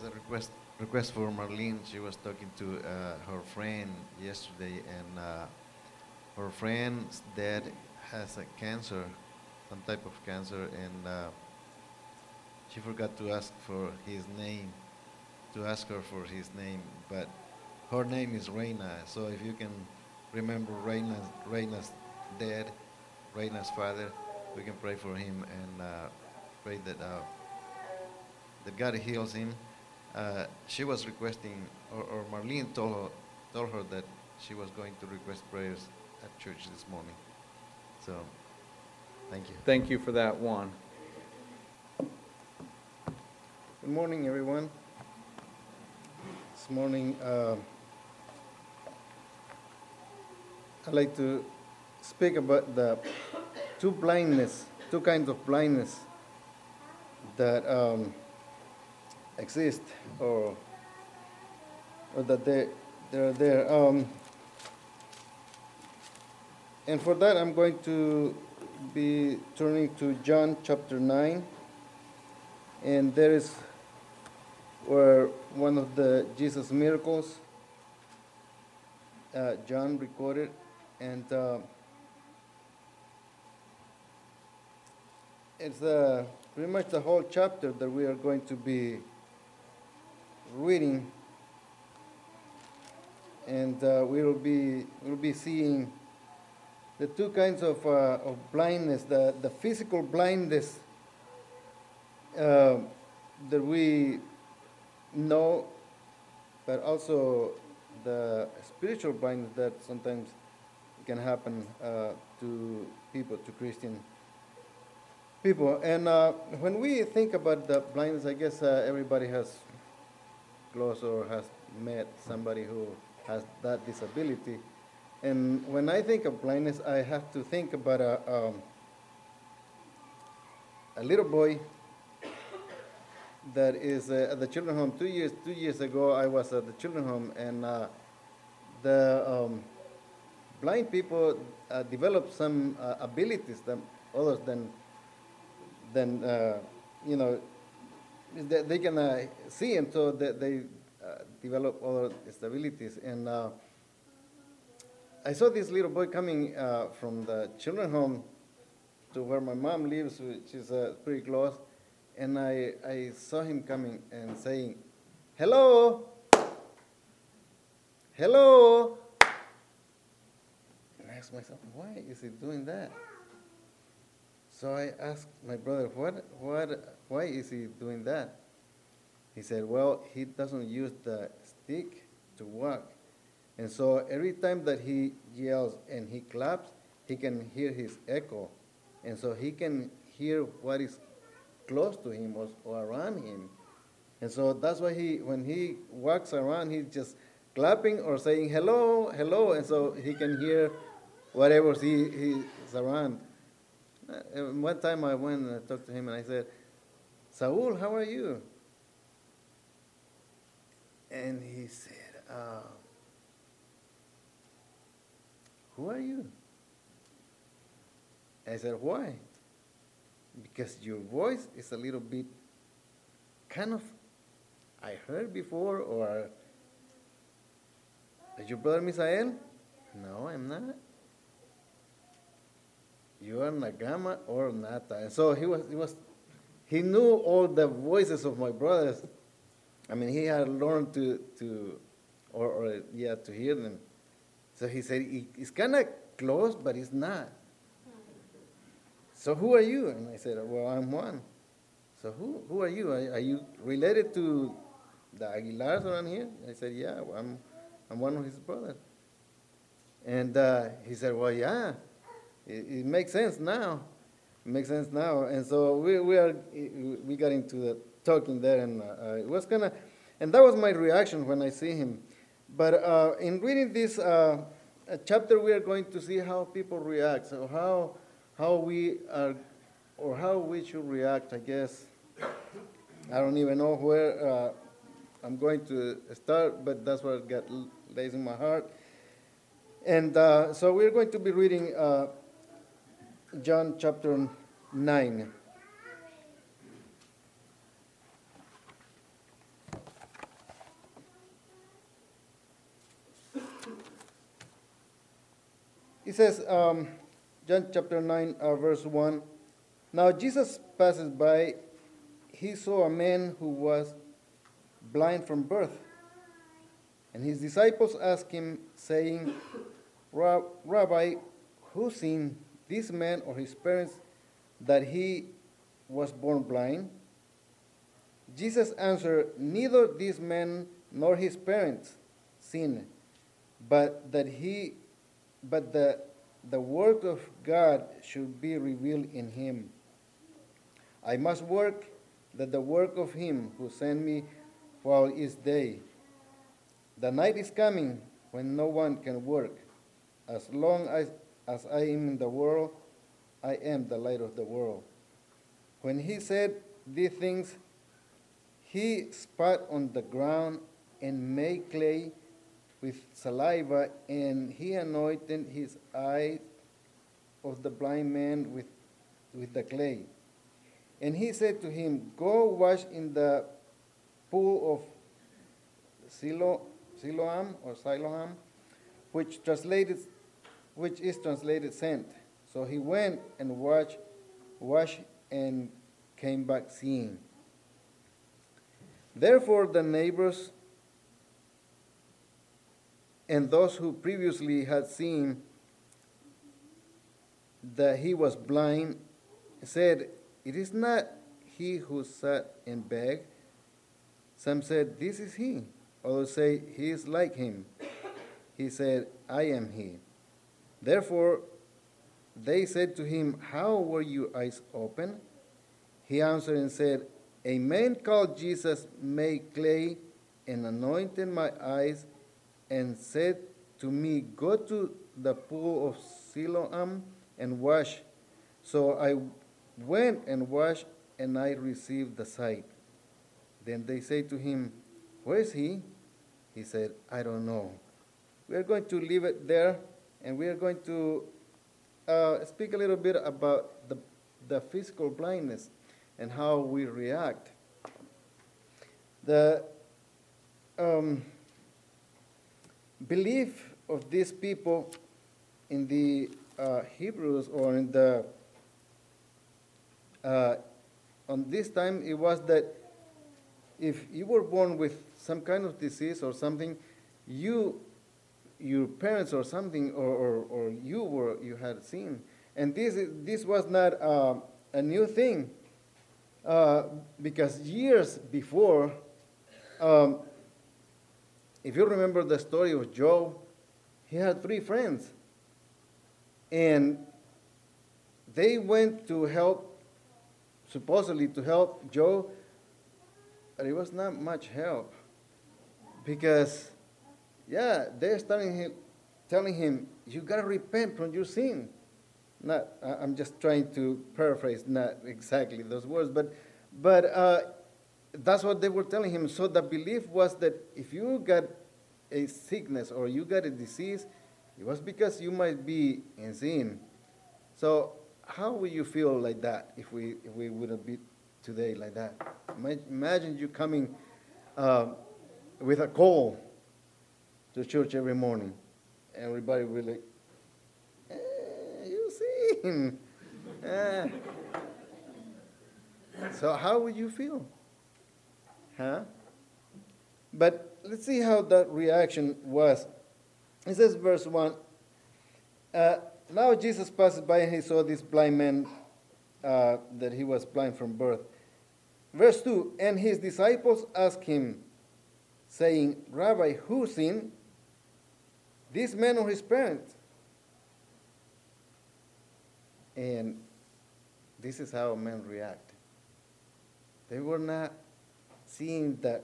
is a request for Marlene. She was talking to her friend yesterday, and her friend's dad has a cancer, some type of cancer, and she forgot to ask for his name, but her name is Reyna. So if you can remember Reyna's dad, Reyna's father, we can pray for him and pray that that God heals him. She was requesting, or Marlene told her that she was going to request prayers at church this morning. So, thank you. Thank you for that, Juan. Good morning, everyone. This morning, I'd like to speak about the two kinds of blindness that exist, or that they're there. And for that, I'm going to be turning to John chapter 9, and there is where one of the Jesus miracles John recorded, and it's pretty much the whole chapter that we are going to be reading, and we'll be seeing the two kinds of blindness, the physical blindness that we know, but also the spiritual blindness that sometimes can happen to people, to Christian people. And when we think about the blindness, I guess everybody has close or has met somebody who has that disability. And when I think of blindness, I have to think about a little boy that is at the children's home. Two years ago, I was at the children's home, and the blind people develop some abilities that others than you know, they can see, and so they develop other disabilities. And I saw this little boy coming from the children's home to where my mom lives, which is pretty close, and I saw him coming and saying, "Hello, hello." And I asked myself, why is he doing that? So I asked my brother, why is he doing that? He said, well, he doesn't use the stick to walk. And so every time that he yells and he claps, he can hear his echo. And so he can hear what is close to him or around him. And so that's why when he walks around, he's just clapping or saying, hello, hello. And so he can hear whatever he's around. One time I went and I talked to him and I said, Saul, how are you? And he said, who are you? I said, why? Because your voice is a little bit kind of I heard before, or is your brother Misael? No, I'm not. You are Nagama or Nata. And so he knew all the voices of my brothers. I mean, he had learned to hear them. So he said, it's kind of close, but it's not. So who are you? And I said, well, I'm Juan. So who are you? Are you related to the Aguilars around here? And I said, yeah, well, I'm one of his brothers. And he said, well, yeah, it makes sense now. It makes sense now. And so we got into the talking there, and it was kind of, and that was my reaction when I see him. But in reading this chapter, we are going to see how people react, so how we should react, I guess. I don't even know where I'm going to start, but that's what got lays in my heart. And so we're going to be reading John chapter 9. It says, John chapter 9, verse 1, now Jesus passes by. He saw a man who was blind from birth. And his disciples asked him, saying, Rabbi, who sinned, this man or his parents, that he was born blind? Jesus answered, neither this man nor his parents sinned, but the work of God should be revealed in him. I must work that the work of him who sent me while it is day. The night is coming when no one can work. As long as I am in the world, I am the light of the world. When he said these things, he spat on the ground and made clay with saliva, and he anointed his eyes of the blind man with the clay. And he said to him, go wash in the pool of Siloam, which is translated sent. So he went and washed and came back seeing. Therefore the neighbors and those who previously had seen that he was blind said, it is not he who sat and begged. Some said, this is he. Others say, he is like him. He said, I am he. Therefore they said to him, how were your eyes open? He answered and said, a man called Jesus made clay and anointed my eyes and said to me, go to the pool of Siloam and wash. So I went and washed, and I received the sight. Then they said to him, where is he? He said, I don't know. We are going to leave it there, and we are going to speak a little bit about the physical blindness and how we react. The belief of these people in the Hebrews, or in the on this time, it was that if you were born with some kind of disease or something, your parents or something, or you had seen, and this was not a new thing, because years before, if you remember the story of Job, he had three friends, and they went to help. Supposedly to help Job, but it was not much help, because, yeah, they're telling him, you got to repent from your sin. Not, I'm just trying to paraphrase, not exactly those words, but that's what they were telling him. So the belief was that if you got a sickness or you got a disease, it was because you might be in sin. So how would you feel like that if we wouldn't be today like that? Imagine you coming with a cold to church every morning. Everybody will be like, you sin. So how would you feel? Huh? But let's see how that reaction was. It says verse 1, now Jesus passed by and he saw this blind man, that he was blind from birth. Verse 2, and his disciples asked him, saying, Rabbi, who sinned, this man or his parents? And this is how men react. They were not seeing the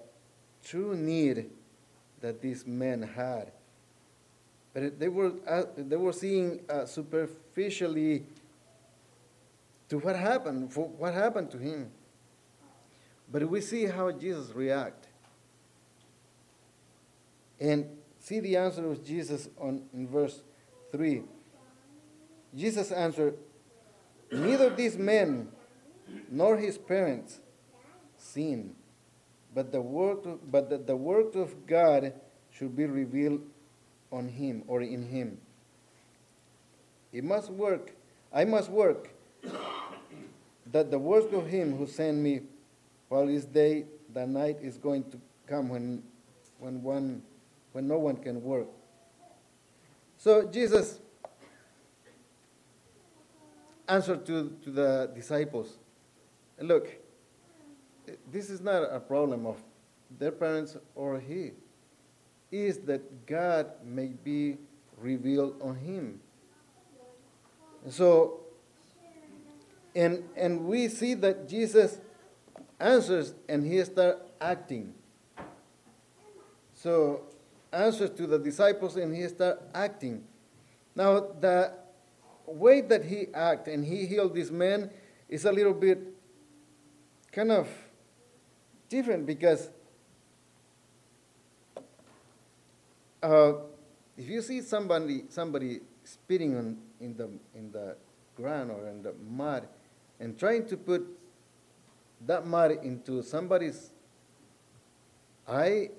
true need that this man had. But they were seeing superficially to what happened to him. But we see how Jesus reacted, and see the answer of Jesus in verse 3. Jesus answered, neither this man nor his parents sinned, but that the work of God should be revealed on him, or in him. It must work. I must work that the work of him who sent me, while it's day, the night is going to come when no one can work. So Jesus answered to the disciples, look, this is not a problem of their parents or he. It is that God may be revealed on him. So, and we see that Jesus answers and he starts acting. So, answers to the disciples and he starts acting. Now, the way that he acted and he healed this man is a little bit kind of different because if you see somebody spitting on in the ground or in the mud and trying to put that mud into somebody's eye,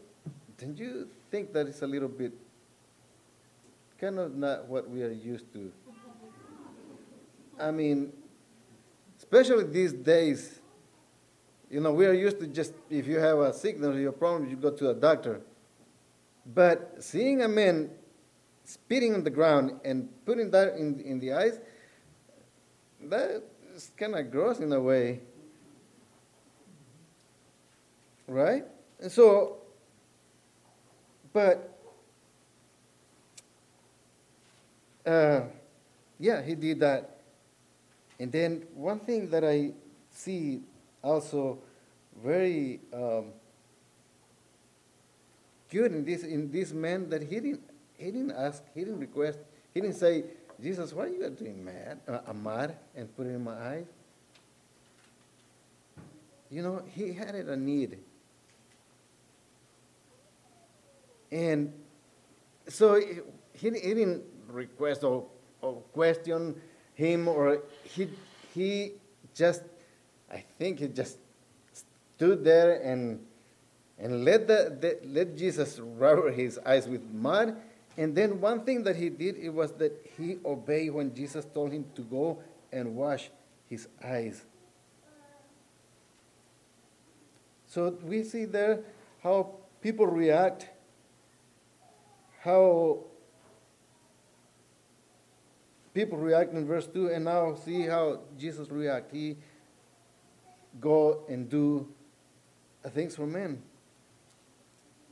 don't you think that is a little bit kind of not what we are used to? I mean, especially these days, you know, we are used to just, if you have a sickness or your problem, you go to a doctor. But seeing a man spitting on the ground and putting that in the eyes, that is kind of gross in a way. Right? And so, but, yeah, he did that. And then one thing that I see also very good in this man, that he didn't ask, he didn't request, he didn't say, Jesus, why are you doing a mud and put it in my eyes? You know, he had a need. And so he didn't request or question him, or he just, I think he just stood there and let Jesus rub his eyes with mud. And then one thing that he did, it was that he obeyed when Jesus told him to go and wash his eyes. So we see there how people react, in verse 2, and now see how Jesus reacts. He go and do things for men.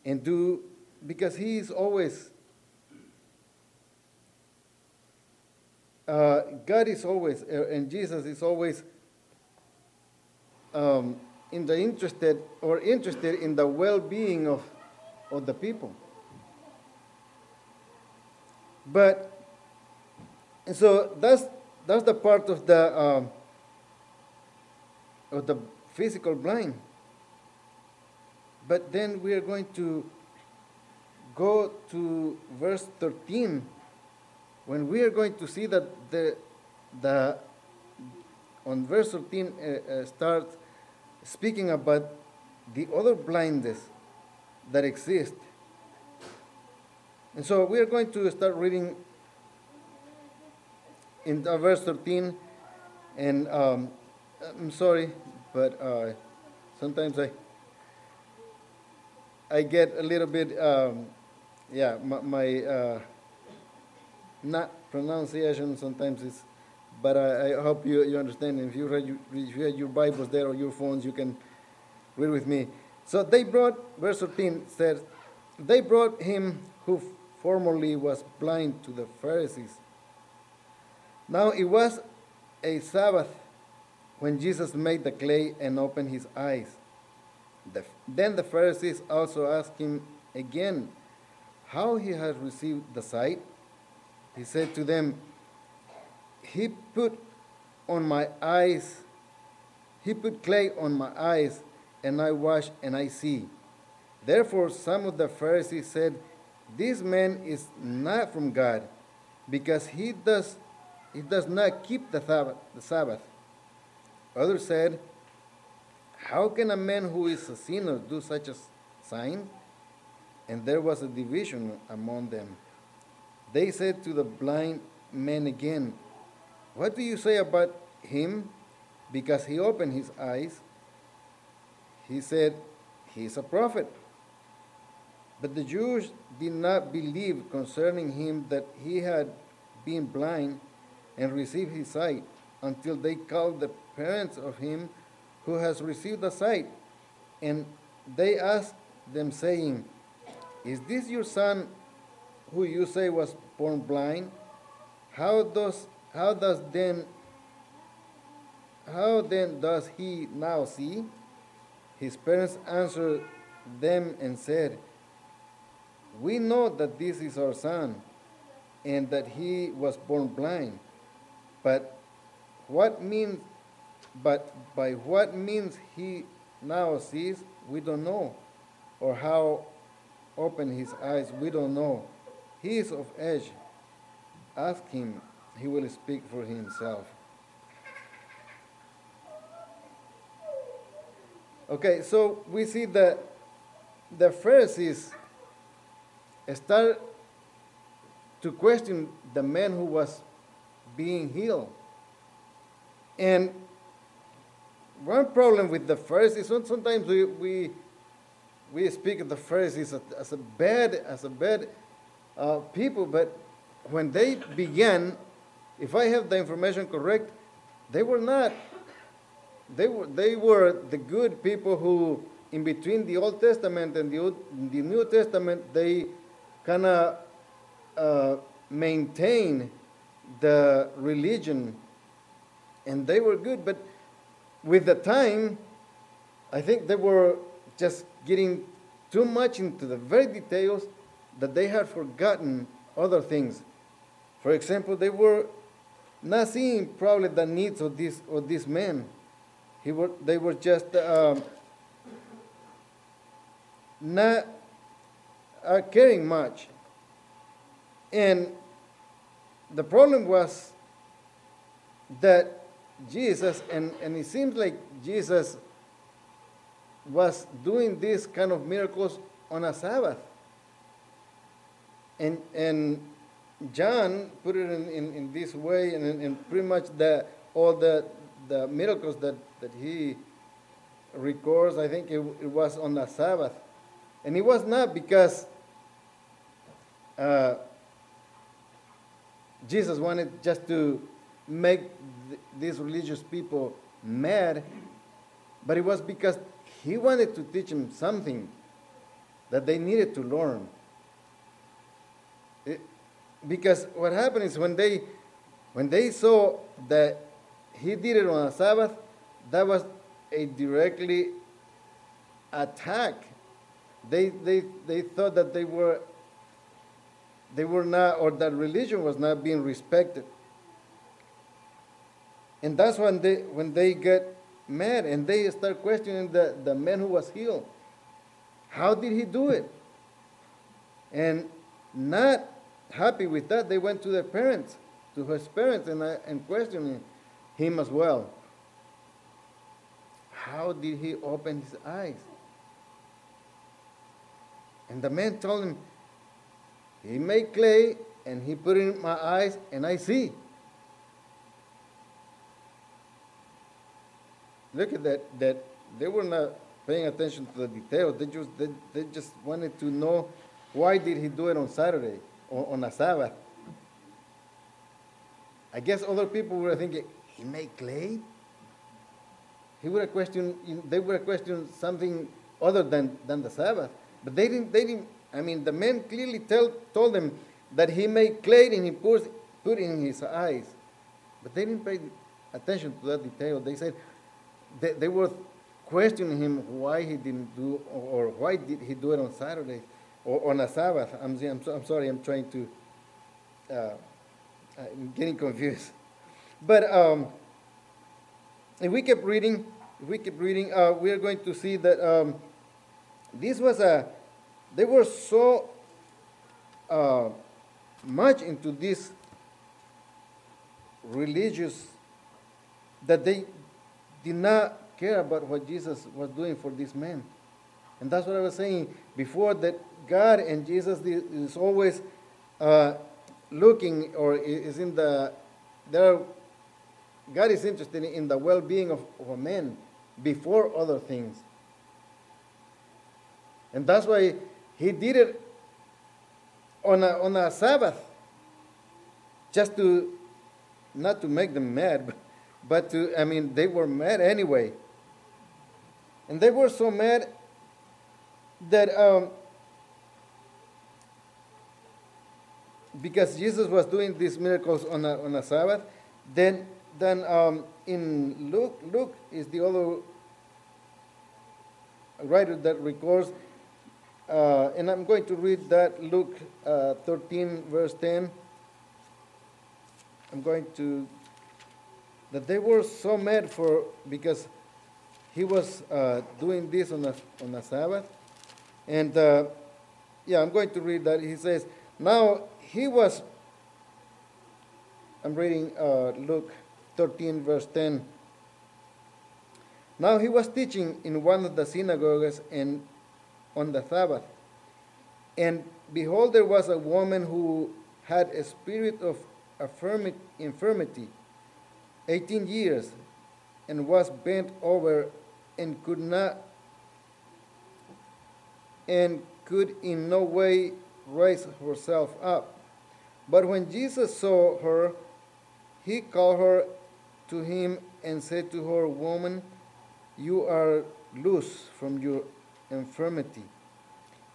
And do, because he is always, God is always, and Jesus is always interested in the well-being of the people. But, and so that's the part of the physical blind. But then we are going to go to verse 13, when we are going to see that the on verse 13 starts speaking about the other blindness that exist. And so we are going to start reading in verse 13, and I'm sorry, but sometimes I get a little bit, yeah, my not pronunciation sometimes is, but I hope you understand. If you read your Bibles there or your phones, you can read with me. So they brought, verse 13 says, they brought him who formerly was blind to the Pharisees. Now it was a Sabbath when Jesus made the clay and opened his eyes. Then the Pharisees also asked him again how he had received the sight. He said to them, he put on my eyes, he put clay on my eyes, and I wash and I see. Therefore some of the Pharisees said, this man is not from God, because he does not keep the Sabbath. Others said, how can a man who is a sinner do such a sign? And there was a division among them. They said to the blind men again, "What do you say about him? Because he opened his eyes." He said, "He is a prophet." But the Jews did not believe concerning him that he had been blind and received his sight, until they called the parents of him who has received the sight. And they asked them, saying, "Is this your son who you say was born blind? How then does he now see?" His parents answered them and said, "We know that this is our son, and that he was born blind, but by what means he now sees, we don't know, or how open his eyes, we don't know. He is of age. Ask him, he will speak for himself." Okay, so we see that the Pharisees started to question the man who was being healed. And one problem with the Pharisees, sometimes we speak of the Pharisees as a bad people, but when they began, if I have the information correct, they were not. They were the good people who, in between the Old Testament and the New Testament, they kind of maintained the religion, and they were good. But with the time, I think they were just getting too much into the very details that they had forgotten other things. For example, they were not seeing probably the needs of this man. They were just not caring much. And the problem was that Jesus, and it seems like Jesus was doing these kind of miracles on a Sabbath. And John put it in this way, and pretty much all the miracles that he records, I think it was on the Sabbath. And it was not because Jesus wanted just to make these religious people mad, but it was because he wanted to teach them something that they needed to learn. Because what happened is when they saw that he did it on a Sabbath, that was a directly attack. They thought that they were not, or that religion was not being respected. And that's when they get mad and they start questioning the man who was healed. How did he do it? And not happy with that, they went to their parents, to his parents, and questioned him as well. How did he open his eyes? And the man told him, "He made clay and he put it in my eyes and I see." Look at that they were not paying attention to the details. They just wanted to know, why did he do it on Saturday, on a Sabbath? I guess other people were thinking, "He made clay?" They would have questioned something other than the Sabbath. But they didn't. I mean, the man clearly told them that he made clay and he put it in his eyes. But they didn't pay attention to that detail. They said they were questioning him why he didn't do, or why did he do it on Saturday or on a Sabbath. I'm sorry, I'm trying to, I'm getting confused. But if we keep reading, we are going to see that they were so much into this religious that they did not care about what Jesus was doing for this man. And that's what I was saying before, that God and Jesus is always looking or is in the, there, God is interested in the well-being of a man before other things. And that's why he did it on a Sabbath, just to, not to make them mad, but to, I mean, they were mad anyway. And they were so mad that because Jesus was doing these miracles on a Sabbath, then in Luke is the other writer that records, and I'm going to read that Luke 13 verse 10. I'm going to, that they were so mad because he was doing this on a Sabbath, and yeah, I'm going to read that. He says, now he was, I'm reading Luke 13 verse 10. Now he was teaching in one of the synagogues and on the Sabbath. And behold, there was a woman who had a spirit of infirmity, 18 years, and was bent over and could in no way raise herself up. But when Jesus saw her, he called her to him and said to her, woman, you are loose from your infirmity.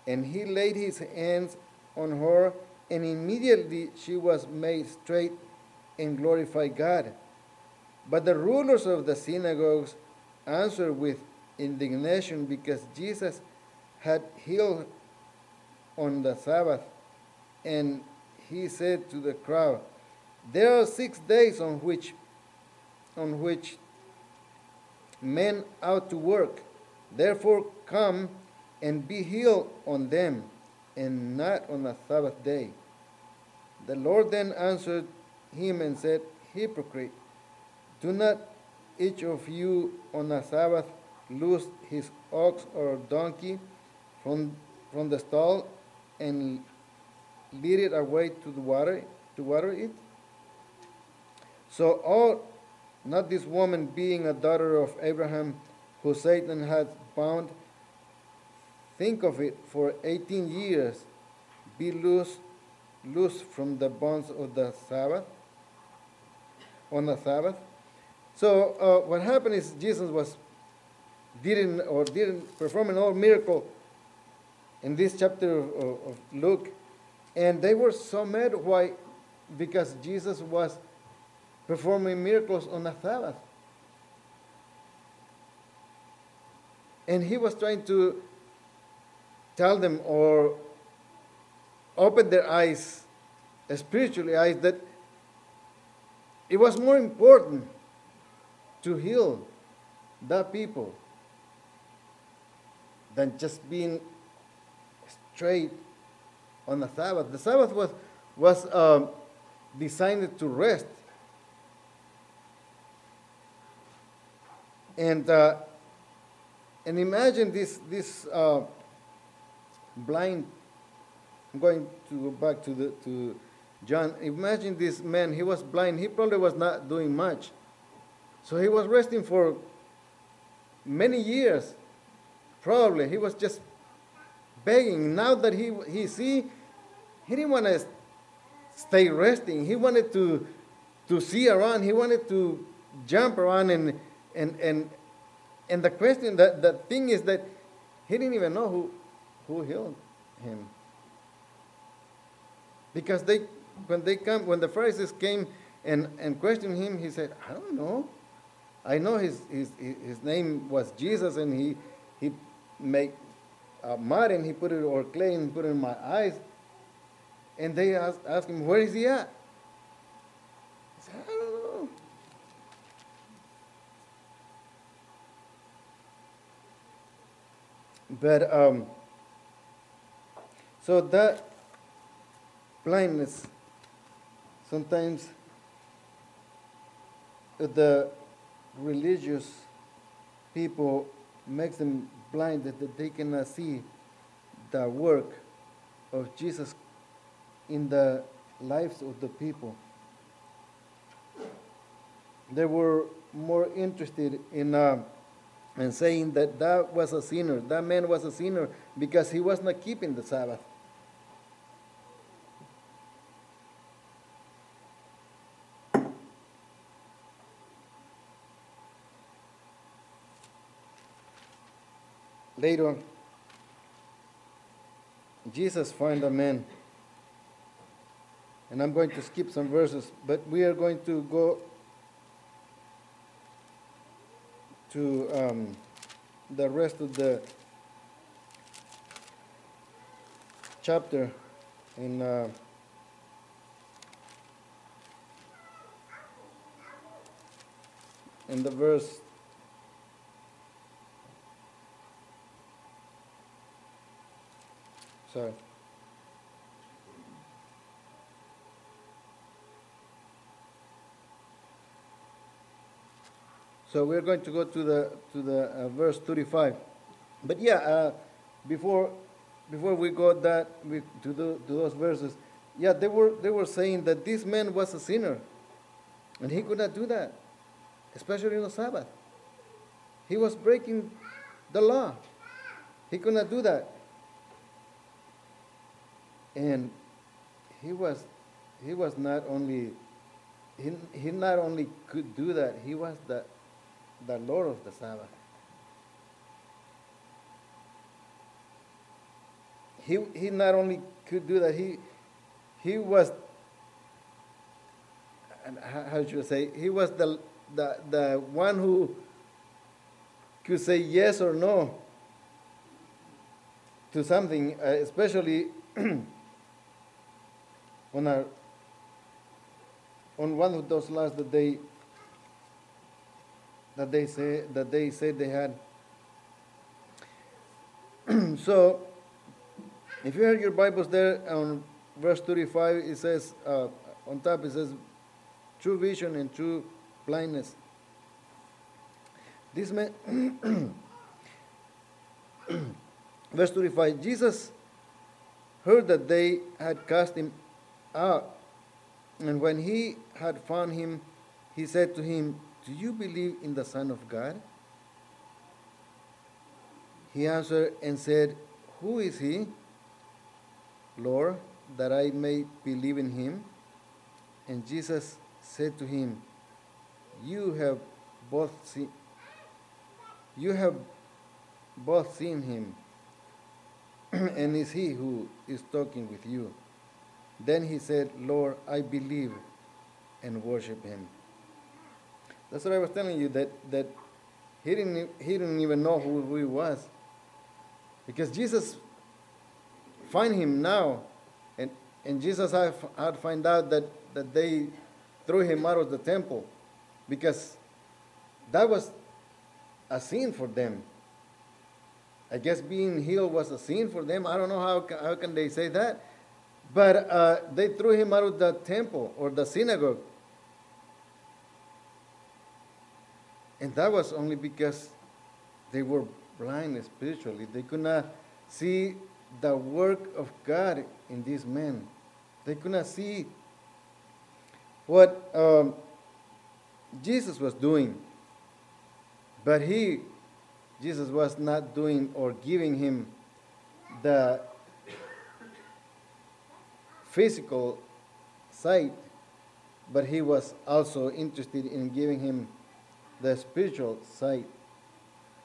And he laid his hands on her, and immediately she was made straight and glorified God. But the rulers of the synagogues answered with indignation because Jesus had healed on the Sabbath. And he said to the crowd, there are 6 days on which men ought to work. Therefore come and be healed on them, and not on the Sabbath day. The Lord then answered him and said, hypocrite, do not each of you on the Sabbath loose his ox or donkey from the stall and lead it away to the water to water it? So ought not this woman, being a daughter of Abraham, who Satan had bound, think of it, for 18 years, be loose from the bonds of the Sabbath, on the Sabbath? So what happened is Jesus didn't perform an old miracle in this chapter of Luke, and they were so mad. Why? Because Jesus was performing miracles on the Sabbath, and he was trying to tell them or open their eyes, spiritually eyes, that it was more important to heal the people than just being straight on the Sabbath. The Sabbath was designed to rest. And imagine this blind. I'm going to go back to John. Imagine this man. He was blind. He probably was not doing much, so he was resting for many years. Probably he was just begging. Now that he see, he didn't want to stay resting. He wanted to see around. He wanted to jump around and the question, the thing is that he didn't even know who healed him. Because when the Pharisees came and questioned him, he said, I don't know. I know his name was Jesus, and he made mud and he put it, or clay, and put it in my eyes. And they asked him, where is he at? He said, I don't know. But so that blindness, sometimes the religious people makes them blind, that they cannot see the work of Jesus in the lives of the people. They were more interested in saying that was a sinner, that man was a sinner because he was not keeping the Sabbath. Later on, Jesus found a man, and I'm going to skip some verses, but we are going to go to the rest of the chapter in the verse 35. So we're going to go to the verse 35, but yeah, before we go to those verses, yeah, they were saying that this man was a sinner, and he could not do that, especially on the Sabbath. He was breaking the law. He could not do that, and he not only could do that, he was the Lord of the Sabbath. He not only could do that, he was, how should I say, he was the one who could say yes or no to something, especially on one of those laws that they said they had. So, if you have your Bibles there on verse 35, it says on top, it says, "True vision and true blindness." This man, verse 35. Jesus heard that they had cast him out, and when he had found him, he said to him, "Do you believe in the Son of God?" He answered and said, "Who is he, Lord, that I may believe in him?" And Jesus said to him, You have both seen him, and is he who is talking with you." Then he said, "Lord, I believe," and worship him. That's what I was telling you, that he didn't even know who he was, because Jesus find him now, and Jesus had find out that they threw him out of the temple, because that was a sin for them. I guess being healed was a sin for them. I don't know how can they say that, but they threw him out of the temple or the synagogue. And that was only because they were blind spiritually. They could not see the work of God in this man. They could not see what Jesus was doing. But Jesus was not doing or giving him the physical sight, but he was also interested in giving him the spiritual sight.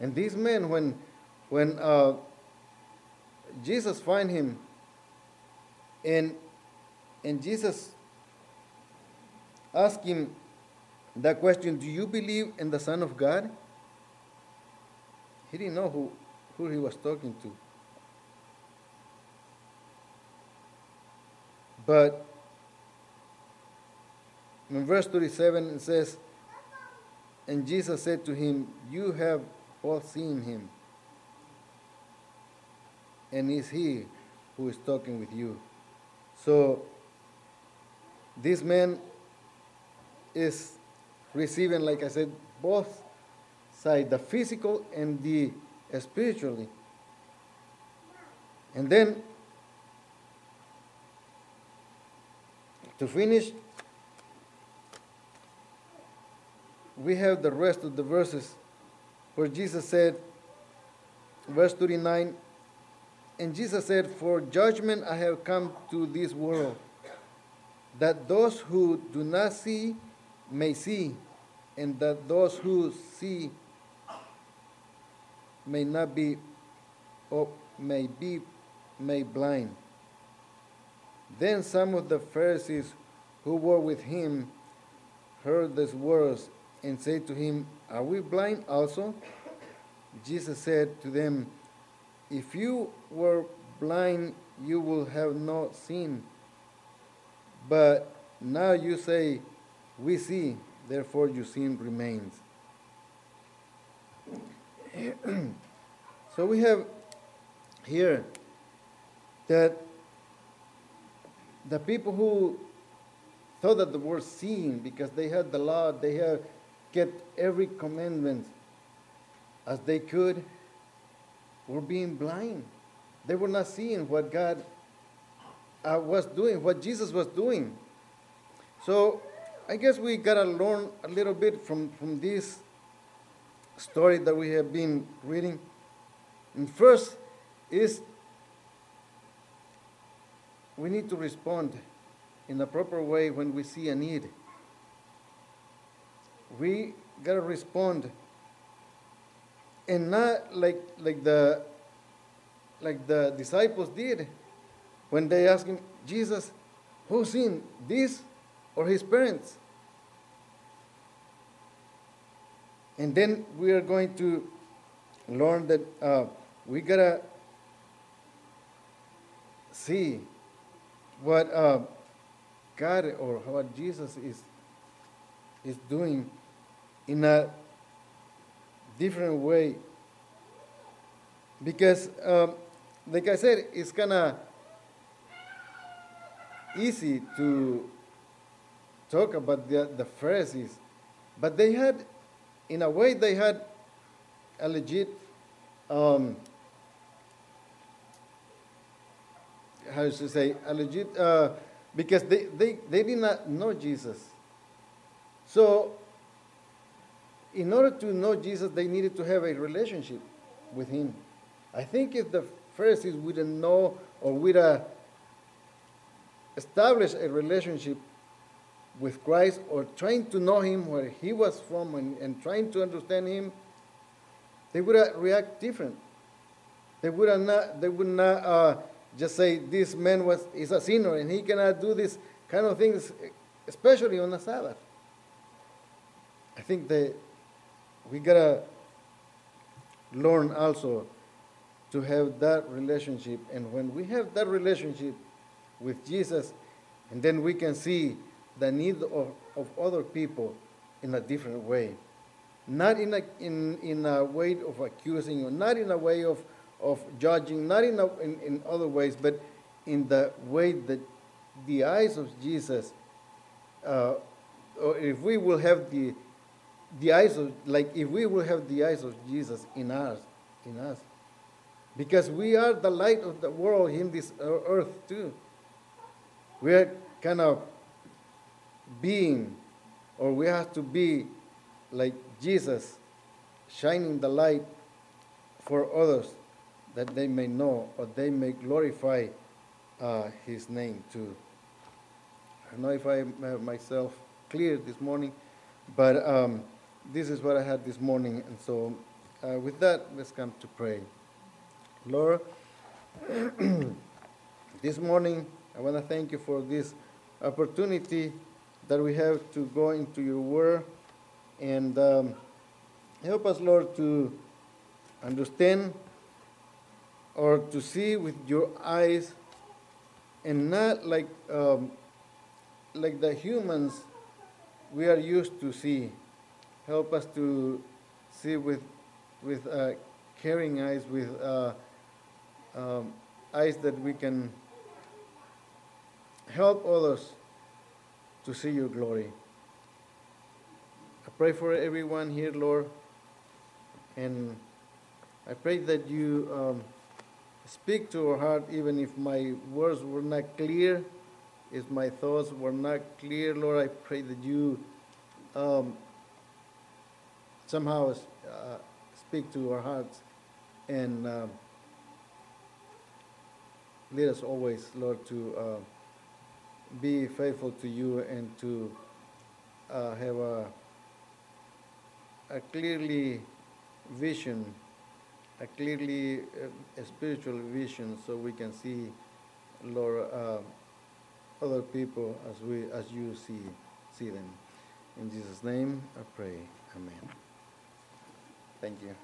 And these men, when Jesus find him, and Jesus asked him that question, "Do you believe in the Son of God?" He didn't know who he was talking to. But in verse 37 it says, "And Jesus said to him, You have both seen him, and is he who is talking with you." So this man is receiving, like I said, both sides, the physical and the spiritually. And then To finish, we have the rest of the verses where Jesus said, verse 39, and Jesus said, for judgment I have come to this world, that those who do not see may see, and that those who see may not be, or may be made blind. Then some of the Pharisees who were with him heard these words and said to him, are we blind also? Jesus said to them, if you were blind, you would have no sin. But now you say, we see, therefore your sin remains. So we have here that the people who thought that the word seeing, because they had the law, they had kept every commandment as they could, were being blind. They were not seeing what God was doing, what Jesus was doing. So I guess we got to learn a little bit from this story that we have been reading. And first is we need to respond in the proper way when we see a need. We got to respond and not like the disciples did when they asked him, Jesus, who sinned, this or his parents? And then we are going to learn that we got to see what God or what Jesus is doing in a different way. Because, like I said, it's kind of easy to talk about the Pharisees, but they had, in a way, they had a legit, how to say, a legit, because they did not know Jesus. So in order to know Jesus, they needed to have a relationship with him. I think if the Pharisees wouldn't know or would establish a relationship with Christ, or trying to know him, where he was from, and trying to understand him, they would react different. They would not just say, this man is a sinner and he cannot do this kind of things, especially on the Sabbath. I think that we gotta learn also to have that relationship. And when we have that relationship with Jesus, and then we can see the need of other people in a different way. Not in a way of accusing, or not in a way of judging, not in other ways, but in the way that the eyes of Jesus, or if we will have the eyes of, like if we will have the eyes of Jesus in us, because we are the light of the world in this earth too. We are kind of being, or we have to be like Jesus, shining the light for others, that they may know or they may glorify his name too. I don't know if I have myself clear this morning, but this is what I had this morning. And so with that, let's come to pray. Lord, this morning I want to thank you for this opportunity that we have to go into your word, and help us, Lord, to understand or to see with your eyes, and not like the humans we are used to see. Help us to see with caring eyes, with eyes that we can help others to see your glory. I pray for everyone here, Lord, and I pray that you speak to our heart, even if my words were not clear, If my thoughts were not clear, Lord, I pray that you somehow speak to our hearts and lead us always, Lord, to be faithful to you and to have a clearly vision, a clearly a spiritual vision, so we can see, Lord, other people as you see them. In Jesus' name, I pray. Amen. Thank you.